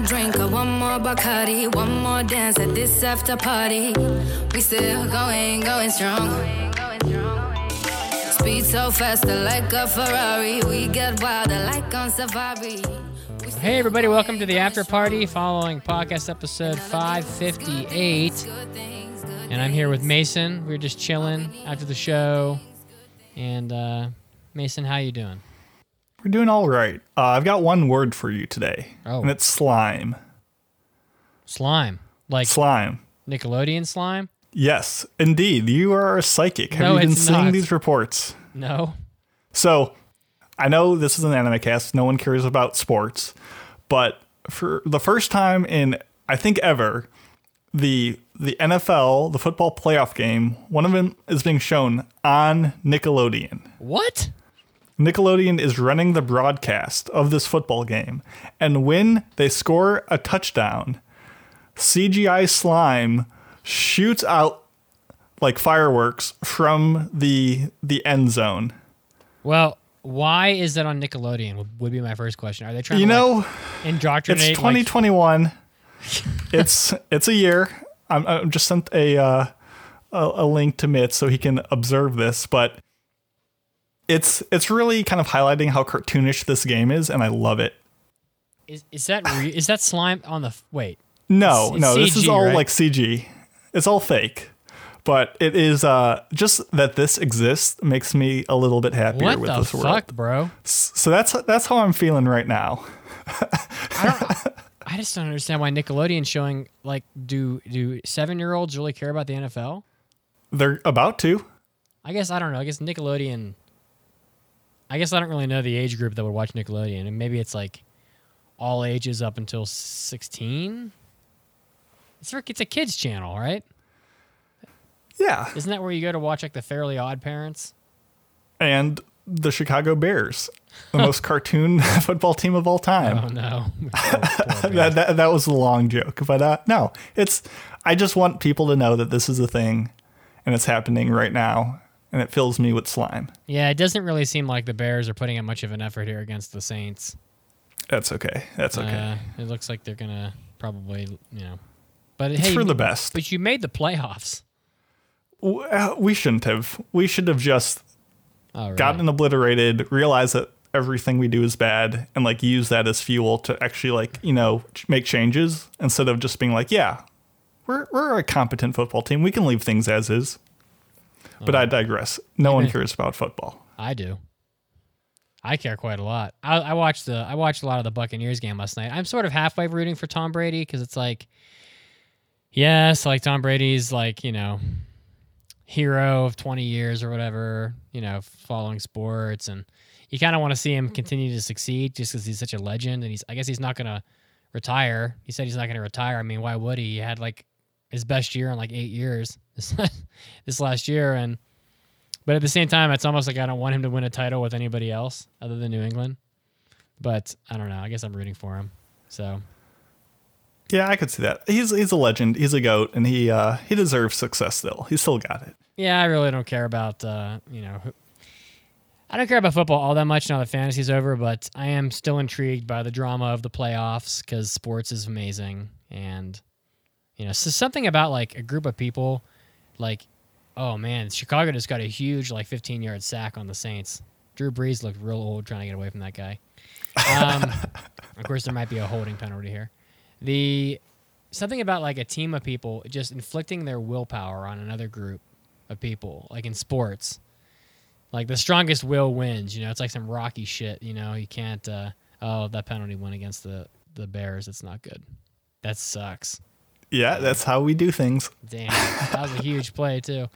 more drink or one more Bacardi, one more dance at this after party. We still going strong. Speed so fast, like a Ferrari. We get wilder, like on Safari. Hey everybody, welcome to the After Party, following podcast episode 558. And I'm here with Mason. We're just chilling after the show. And Mason, how you doing? We're doing all right. I've got one word for you today, and it's slime. Slime? Like slime. Nickelodeon slime? Yes, indeed. You are a psychic. Have you been seeing these reports? No. So, I know this is an anime cast. No one cares about sports. But for the first time in, I think, ever, the NFL, the football playoff game, one of them is being shown on Nickelodeon. What? Nickelodeon is running the broadcast of this football game, and when they score a touchdown, CGI slime shoots out like fireworks from the end zone. Well, why is that on Nickelodeon? Would be my first question. Are they trying indoctrinate? It's 2021. It's a year. I'm just sent a link to Mitt so he can observe this, but. It's really kind of highlighting how cartoonish this game is, and I love it. Is that slime on the... Wait. No, CG, this is all, right? Like, CG. It's all fake. But it is... just that this exists makes me a little bit happier with this world. What the fuck, bro? So that's how I'm feeling right now. I just don't understand why Nickelodeon's showing... Like, do 7-year-olds really care about the NFL? They're about to. I guess, I don't know. I guess Nickelodeon... I guess I don't really know the age group that would watch Nickelodeon, and maybe it's like all ages up until 16. It's a kids channel, right? Yeah. Isn't that where you go to watch like the Fairly OddParents? And the Chicago Bears, the most cartoon football team of all time. Oh no. That was a long joke, but no. I just want people to know that this is a thing, and it's happening right now. And it fills me with slime. Yeah, it doesn't really seem like the Bears are putting in much of an effort here against the Saints. That's okay. It looks like they're going to probably, But it's for the best. But you made the playoffs. We shouldn't have. We should have just gotten obliterated, realized that everything we do is bad, and, like, use that as fuel to actually, like, make changes instead of just being like, yeah, we're a competent football team. We can leave things as is. But I digress. No one cares about football. I do. I care quite a lot. I watched a lot of the Buccaneers game last night. I'm sort of halfway rooting for Tom Brady because it's like, yes, like Tom Brady's like, hero of 20 years or whatever, following sports. And you kind of want to see him continue to succeed just because he's such a legend. And I guess he's not going to retire. He said he's not going to retire. I mean, why would he? He had like his best year in like 8 years. This last year, but at the same time, it's almost like I don't want him to win a title with anybody else other than New England. But I don't know. I guess I'm rooting for him. So, yeah, I could see that. He's a legend. He's a goat, and he deserves success still. He's still got it. Yeah, I really don't care about I don't care about football all that much now that fantasy's over. But I am still intrigued by the drama of the playoffs because sports is amazing, and so something about like a group of people. Like, oh man, Chicago just got a huge like 15-yard sack on the Saints. Drew Brees looked real old trying to get away from that guy. Of course, there might be a holding penalty here. Something about like a team of people just inflicting their willpower on another group of people, like in sports. Like the strongest will wins. It's like some Rocky shit. You can't. That penalty went against the Bears. It's not good. That sucks. Yeah, that's how we do things. Damn, that was a huge play too.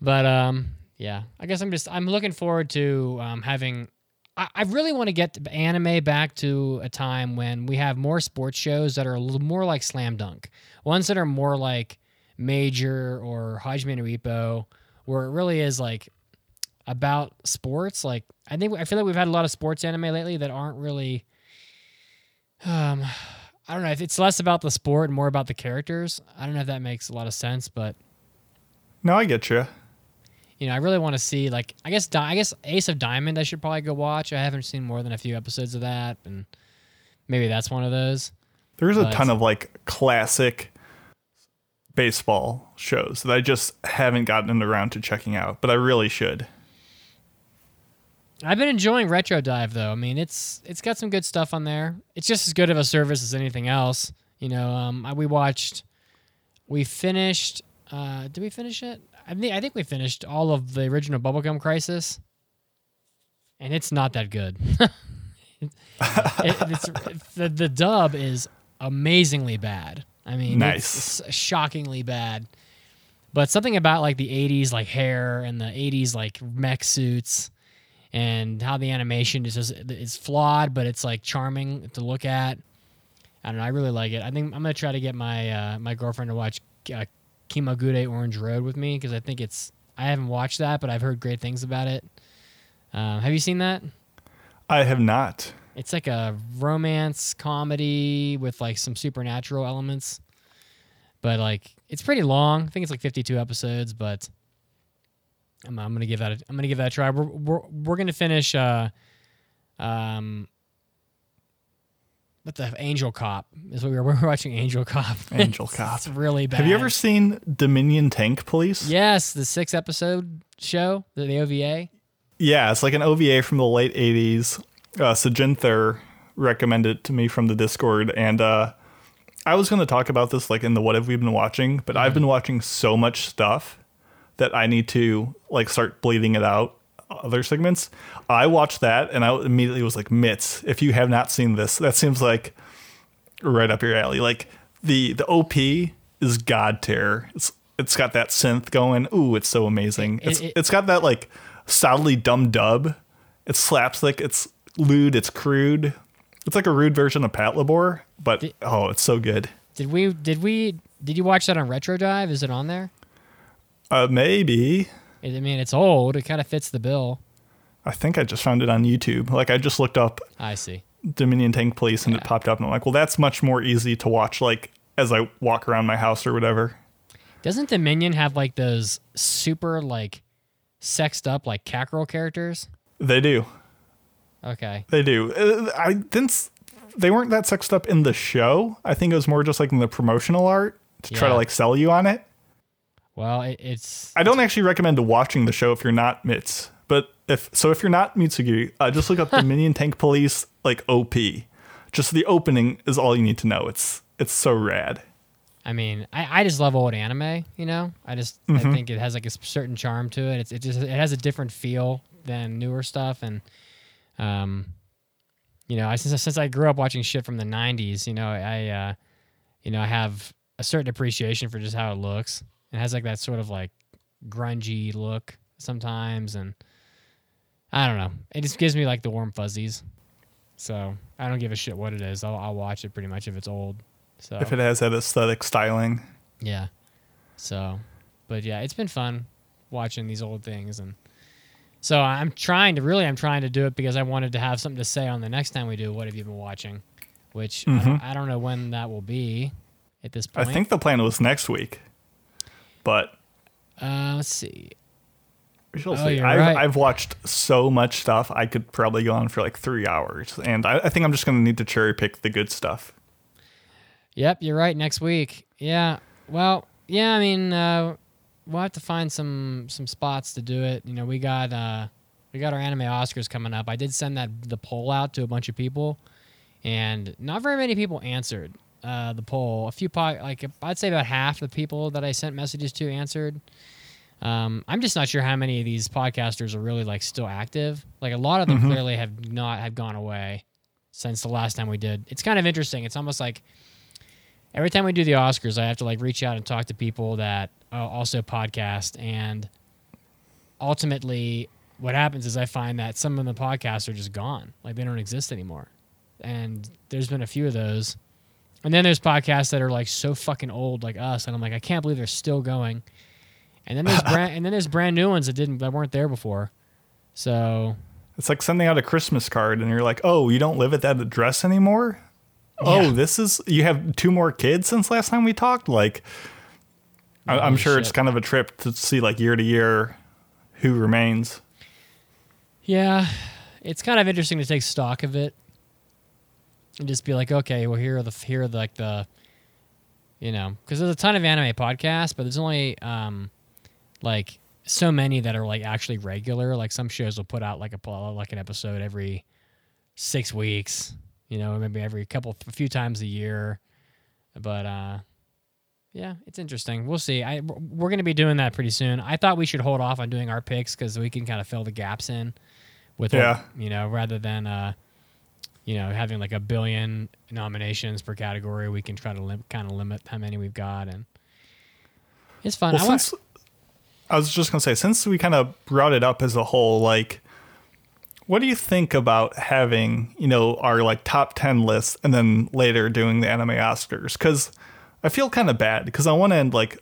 But yeah, I guess I'm looking forward to having. I really want to get anime back to a time when we have more sports shows that are a little more like Slam Dunk, ones that are more like Major or Hajime no Ippo, where it really is like about sports. Like I feel like we've had a lot of sports anime lately that aren't really. I don't know if it's less about the sport and more about the characters. I don't know if that makes a lot of sense, but no, I get you. I really want to see like I guess Ace of Diamond. I should probably go watch. I haven't seen more than a few episodes of that, and maybe that's one of those. There's a ton of like classic baseball shows that I just haven't gotten around to checking out, but I really should. I've been enjoying Retro Dive though. I mean, it's got some good stuff on there. It's just as good of a service as anything else. You know, we finished. Did we finish it? I think we finished all of the original Bubblegum Crisis, and it's not that good. The dub is amazingly bad. I mean, nice. It's shockingly bad. But something about like the 80s like hair and the 80s like mech suits and how the animation is just, it's flawed, but it's like charming to look at. I don't know. I really like it. I think I'm going to try to get my my girlfriend to watch Kimagure Orange Road with me because I think I haven't watched that, but I've heard great things about it. Have you seen that? I have not. It's like a romance comedy with like some supernatural elements, but like it's pretty long. I think it's like 52 episodes, but I'm gonna give that. I'm gonna give that a try. We're gonna finish. What the Angel Cop is what we're watching. Angel Cop. Angel Cop. It's really bad. Have you ever seen Dominion Tank Police? Yes, the 6-episode show, the OVA. Yeah, it's like an OVA from the late 80s. Sajinther recommended it to me from the Discord, and I was going to talk about this like in the what have we been watching, but I've been watching so much stuff that I need to like start bleeding it out other segments. I watched that, and I immediately was like, Mitts, if you have not seen this, that seems like right up your alley. Like the OP is God Terror. It's got that synth going. Ooh, it's so amazing. It's got that like solidly dumb dub. It's slapstick. It's lewd. It's crude. It's like a rude version of Pat Labore, but it's so good. Did you watch that on Retro Dive? Is it on there? Maybe. I mean, it's old. It kind of fits the bill. I think I just found it on YouTube. Like I just looked up. I see. Dominion Tank Police, and it popped up, and I'm like, well, that's much more easy to watch. Like as I walk around my house or whatever. Doesn't Dominion have like those super like sexed up like Cackerel characters? They do. Okay. They do. They weren't that sexed up in the show. I think it was more just like in the promotional art to try to like sell you on it. Well, I don't actually recommend watching the show if you're not Mitts, but if you're not Mitsugi, just look up Dominion Tank Police like OP. Just the opening is all you need to know. It's so rad. I mean, I just love old anime, you know? I think it has like a certain charm to it. It has a different feel than newer stuff, and you know, since I grew up watching shit from the 90s, you know, I have a certain appreciation for just how it looks. It has like that sort of like grungy look sometimes, and I don't know. It just gives me like the warm fuzzies. So I don't give a shit what it is. I'll watch it pretty much if it's old. So if it has that aesthetic styling. Yeah. So, but yeah, it's been fun watching these old things. And so I'm trying to do it because I wanted to have something to say on the next time we do What Have You Been Watching, which I don't know when that will be at this point. I think the plan was next week, but let's see. We shall see. I've watched so much stuff. I could probably go on for like 3 hours, and I think I'm just going to need to cherry pick the good stuff. Yep, you're right. Next week. Yeah. Well, yeah, I mean, we'll have to find some spots to do it. You know, we got our anime Oscars coming up. I did send the poll out to a bunch of people, and not very many people answered the poll. A few, I'd say about half the people that I sent messages to answered. I'm just not sure how many of these podcasters are really like still active. Like a lot of them clearly have gone away since the last time we did. It's kind of interesting. It's almost like every time we do the Oscars, I have to like reach out and talk to people that also podcast, and ultimately what happens is I find that some of the podcasts are just gone. Like they don't exist anymore. And there's been a few of those. And then there's podcasts that are like so fucking old like us, and I'm like, I can't believe they're still going. And then there's brand new ones that weren't there before. So it's like sending out a Christmas card and you're like, oh, you don't live at that address anymore? Yeah. Oh, you have 2 more kids since last time we talked? Like, I'm sure it's kind of a trip to see like year to year who remains. Yeah. It's kind of interesting to take stock of it. and just be like, okay, well, here are the you know, because there's a ton of anime podcasts, but there's only like so many that are like actually regular. Like some shows will put out like an episode every 6 weeks, you know, maybe every a few times a year. But yeah, it's interesting. We'll see. We're going to be doing that pretty soon. I thought we should hold off on doing our picks because we can kind of fill the gaps in with, you know, rather than you know, having like a billion nominations per category, we can try to limit how many we've got, and it's fun. Well, I was just gonna say, since we kind of brought it up as a whole, like, what do you think about having, you know, our like top 10 lists and then later doing the anime Oscars? Because I feel kind of bad because on one end, like,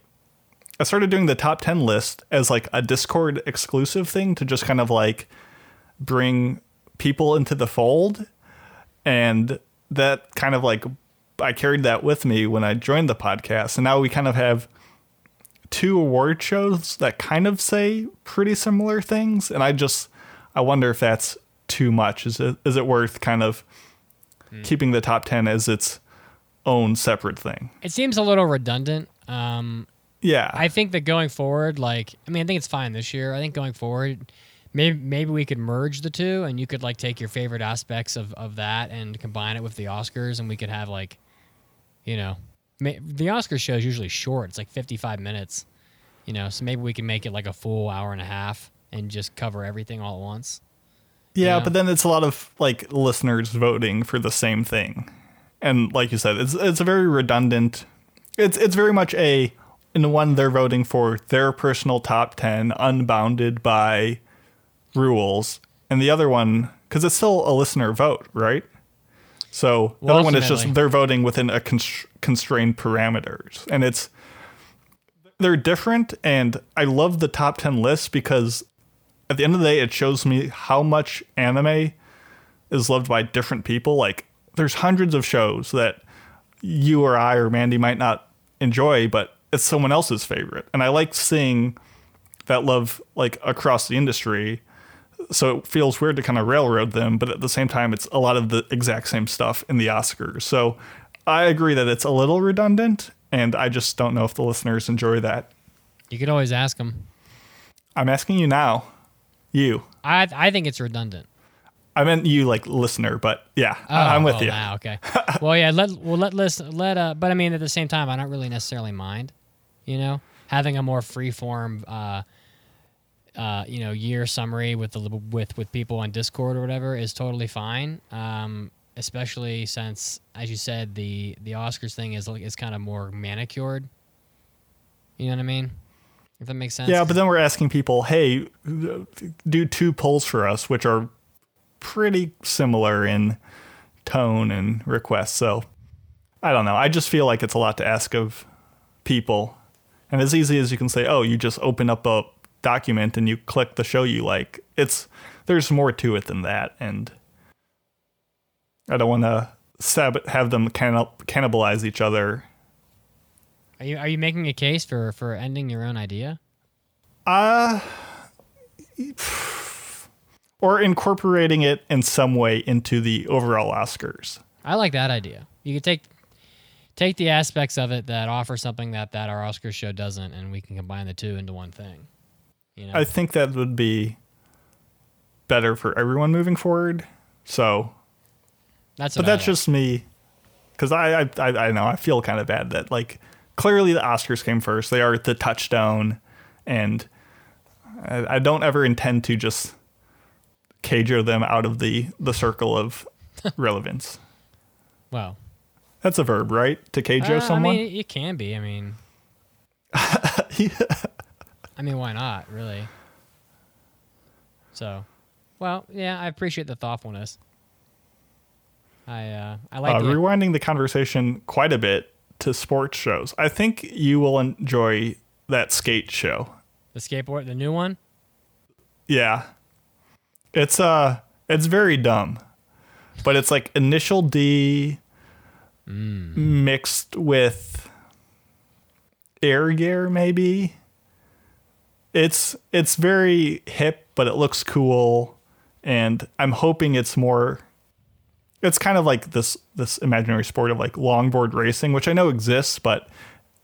I started doing the top 10 list as like a Discord exclusive thing to just kind of like bring people into the fold. And that kind of like, I carried that with me when I joined the podcast. And now we kind of have two award shows that kind of say pretty similar things. And I wonder if that's too much. Is it worth kind of keeping the top 10 as its own separate thing? It seems a little redundant. Yeah. I think that going forward, like, I mean, I think it's fine this year. I think going forward, Maybe we could merge the two, and you could like take your favorite aspects of that and combine it with the Oscars, and we could have like, you know, the Oscar show is usually short. It's like 55 minutes, you know, so maybe we can make it like a full hour and a half and just cover everything all at once. Yeah, you know? But then it's a lot of like listeners voting for the same thing. And like you said, it's a very redundant. It's very much in one, they're voting for their personal top 10 unbounded by rules, and the other one, because it's still a listener vote, right? So the other one is just they're voting within a constrained parameters, and they're different. And I love the top 10 list because at the end of the day, it shows me how much anime is loved by different people. Like there's hundreds of shows that you or I or Mandy might not enjoy, but it's someone else's favorite, and I like seeing that love like across the industry. So it feels weird to kind of railroad them, but at the same time, it's a lot of the exact same stuff in the Oscars. So I agree that it's a little redundant, and I just don't know if the listeners enjoy that. You could always ask them. I'm asking you now. You. I think it's redundant. I meant you, like listener, but yeah, I'm with you. Wow, okay. Well, yeah. But I mean, at the same time, I don't really necessarily mind. You know, having a more free form. You know, year summary with people on Discord or whatever is totally fine. Especially since, as you said, the Oscars thing is kind of more manicured. You know what I mean? If that makes sense. Yeah, but then we're asking people, hey, do two polls for us, which are pretty similar in tone and requests. So I don't know. I just feel like it's a lot to ask of people. And as easy as you can say, oh, you just open up a document and you click the show you like, there's more to it than that, and I don't want to have them cannibalize each other. Are you making a case for ending your own idea or incorporating it in some way into the overall Oscars? I like that idea. You could take the aspects of it that offer something that our Oscars show doesn't, and we can combine the two into one thing. You know? I think that would be better for everyone moving forward. So, that's just me, because I know I feel kind of bad that like clearly the Oscars came first. They are the touchstone, and I don't ever intend to just cager them out of the circle of relevance. Wow, that's a verb, right? To cager someone. I mean, it can be. I mean. Yeah. I mean, why not, really? So, well, yeah, I appreciate the thoughtfulness. I like rewinding the conversation quite a bit to sports shows. I think you will enjoy that skate show. The skateboard, the new one? Yeah. It's very dumb. But it's like Initial D mixed with Air Gear, maybe. It's very hip, but it looks cool, and I'm hoping it's more it's kind of like this imaginary sport of like longboard racing, which I know exists, but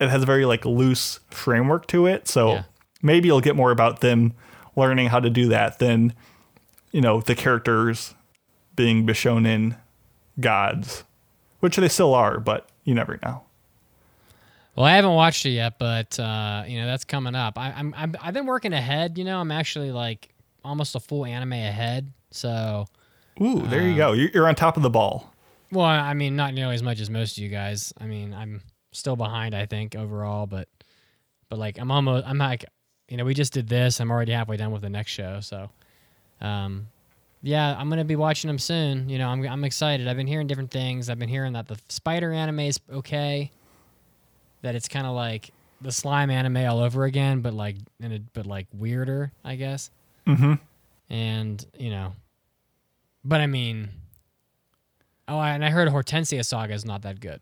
it has a very like loose framework to it. So maybe you'll get more about them learning how to do that than, you know, the characters being Bishonen gods, which they still are, but you never know. Well, I haven't watched it yet, but you know, that's coming up. I've been working ahead. You know, I'm actually like almost a full anime ahead. So, ooh, there you go. You're on top of the ball. Well, I mean, not nearly as much as most of you guys. I mean, I'm still behind, I think, overall, but like I'm like, you know, we just did this. I'm already halfway done with the next show, so yeah, I'm gonna be watching them soon. You know, I'm excited. I've been hearing different things. I've been hearing that the spider anime is okay. That it's kind of like the slime anime all over again, but like weirder, I guess. Mm-hmm. And you know, but I mean, I heard Hortensia Saga is not that good.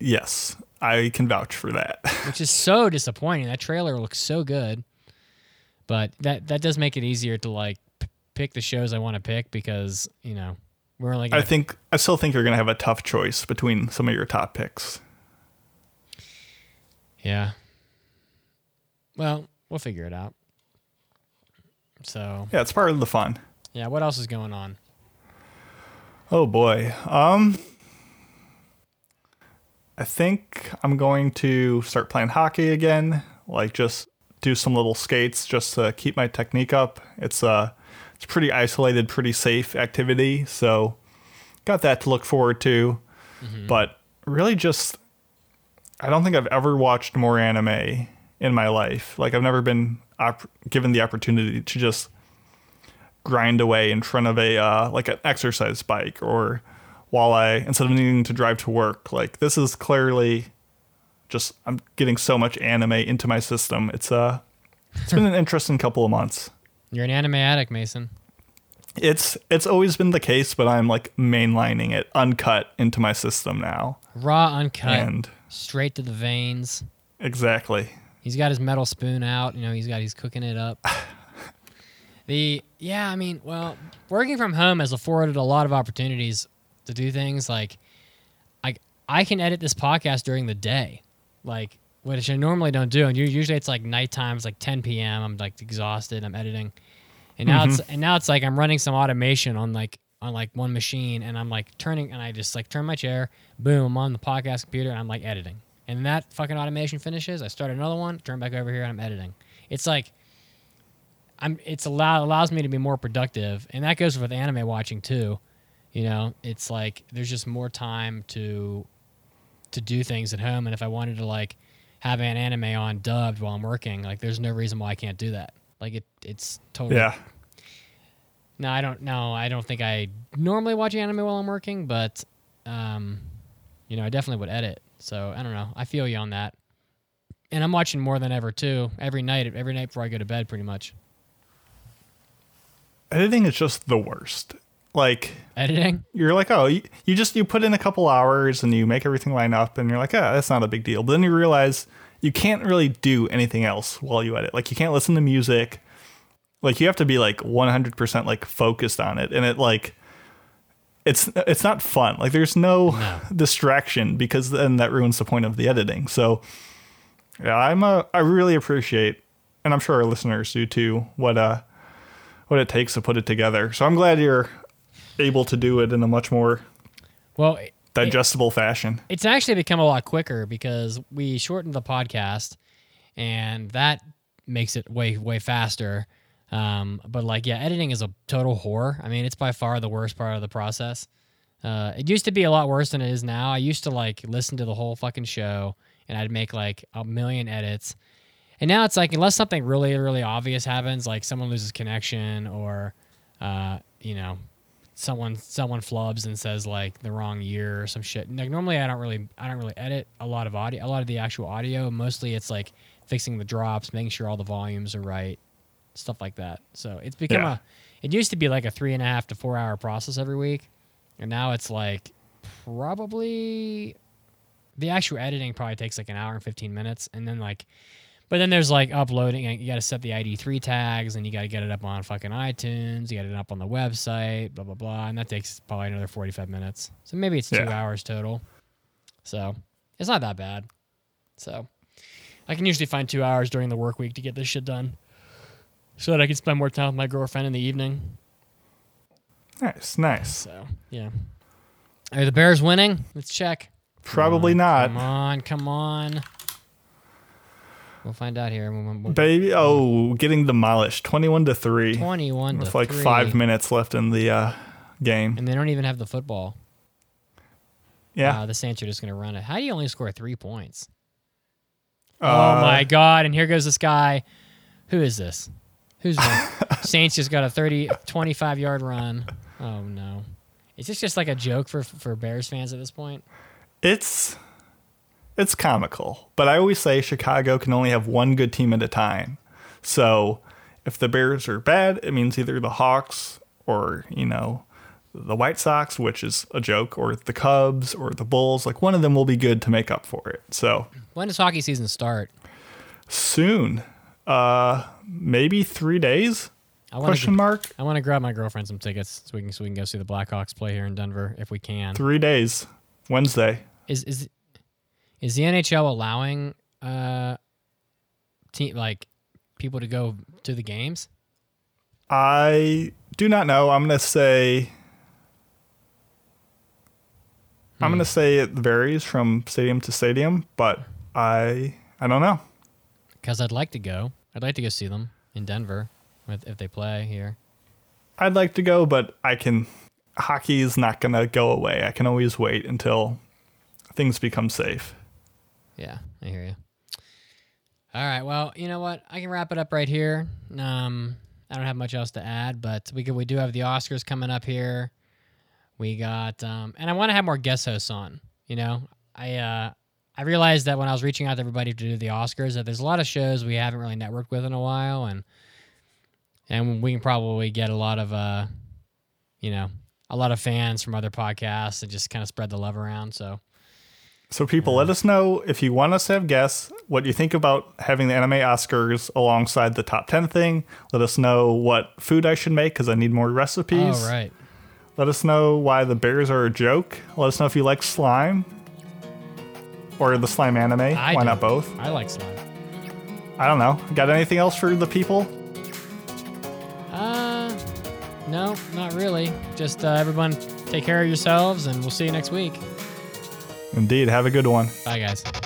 Yes, I can vouch for that. Which is so disappointing. That trailer looks so good, but that does make it easier to like pick the shows I want to pick, because you know we're like. I still think you're gonna have a tough choice between some of your top picks. Yeah. Well, we'll figure it out. So yeah, it's part of the fun. Yeah. What else is going on? Oh boy. I think I'm going to start playing hockey again. Like just do some little skates just to keep my technique up. It's pretty isolated, pretty safe activity. So got that to look forward to, but really just, I don't think I've ever watched more anime in my life. Like I've never been given the opportunity to just grind away in front of a like an exercise bike, or while I, instead of needing to drive to work. Like this is clearly just, I'm getting so much anime into my system. It's been an interesting couple of months. You're an anime addict, Mason. It's always been the case, but I'm like mainlining it uncut into my system now. Raw uncut. And straight to the veins. Exactly. He's got his metal spoon out. You know, he's cooking it up. Working from home has afforded a lot of opportunities to do things like, I can edit this podcast during the day, like which I normally don't do. And usually it's like nighttime. It's like 10 p.m. I'm like exhausted. I'm editing, and now it's like I'm running some automation on one machine, and I'm like turning, and I just like turn my chair, boom, I'm on the podcast computer, and I'm like editing. And that fucking automation finishes, I start another one, turn back over here, and I'm editing. It's like, it allows me to be more productive, and that goes with anime watching too. You know, it's like, there's just more time to do things at home, and if I wanted to like have an anime on dubbed while I'm working, like there's no reason why I can't do that. Like it's totally... Yeah. No, I don't think I normally watch anime while I'm working, but, you know, I definitely would edit. So I don't know. I feel you on that. And I'm watching more than ever too. Every night before I go to bed, pretty much. Editing is just the worst. Like editing, you're like, oh, you put in a couple hours and you make everything line up, and you're like, oh, that's not a big deal. But then you realize you can't really do anything else while you edit. Like you can't listen to music. Like you have to be like 100% like focused on it, and it like it's not fun. Like there's no distraction, because then that ruins the point of the editing. So yeah, I really appreciate, and I'm sure our listeners do too, what it takes to put it together. So I'm glad you're able to do it in a much more digestible fashion. It's actually become a lot quicker because we shortened the podcast, and that makes it way way faster. But like, yeah, editing is a total horror. I mean, it's by far the worst part of the process. It used to be a lot worse than it is now. I used to like listen to the whole fucking show, and I'd make like a million edits. And now it's like, unless something really, really obvious happens, like someone loses connection, or, you know, someone flubs and says like the wrong year or some shit. Like normally I don't really edit a lot of the actual audio. Mostly it's like fixing the drops, making sure all the volumes are right. Stuff like that. So it's become it used to be like a 3.5 to 4 hour process every week. And now it's like probably the actual editing probably takes like an hour and 15 minutes. And then like, But then there's like uploading, and you got to set the ID3 tags, and you got to get it up on fucking iTunes. You got it up on the website, blah, blah, blah. And that takes probably another 45 minutes. So maybe it's 2 hours total. So it's not that bad. So I can usually find 2 hours during the work week to get this shit done so that I can spend more time with my girlfriend in the evening. Nice, nice. So, yeah. Are the Bears winning? Let's check. Probably not. Come on, come on. We'll find out here. Baby, getting demolished. 21-3. 21-3. With like 5 minutes left in the game. And they don't even have the football. Yeah. The Saints are just going to run it. How do you only score 3 points? Oh, my God. And here goes this guy. Who is this? Who's running? Saints just got a 25-yard run. Oh, no. Is this just like a joke for Bears fans at this point? It's comical, but I always say Chicago can only have one good team at a time. So if the Bears are bad, it means either the Hawks or, you know, the White Sox, which is a joke, or the Cubs or the Bulls. Like, one of them will be good to make up for it. So when does hockey season start? Soon. Maybe 3 days? I want to grab my girlfriend some tickets so we can go see the Blackhawks play here in Denver if we can. 3 days. Wednesday. Is the NHL allowing people to go to the games? I do not know. I'm gonna say it varies from stadium to stadium, but I don't know. Because I'd like to go. I'd like to go see them in Denver if they play here. I'd like to go, but hockey is not gonna go away. I can always wait until things become safe. Yeah, I hear you. All right, well, you know what? I can wrap it up right here. I don't have much else to add, but we do have the Oscars coming up here. We got, and I want to have more guest hosts on. You know, I realized that when I was reaching out to everybody to do the Oscars, that there's a lot of shows we haven't really networked with in a while, and we can probably get a lot of, a lot of fans from other podcasts and just kind of spread the love around. So people, let us know if you want us to have guests, what you think about having the anime Oscars alongside the top 10 thing. Let us know what food I should make because I need more recipes. Oh, right. Let us know why the Bears are a joke. Let us know if you like slime or the slime anime. Why not both? I like slime. I don't know. Got anything else for the people? No, not really. Just everyone take care of yourselves, and we'll see you next week. Indeed. Have a good one. Bye, guys.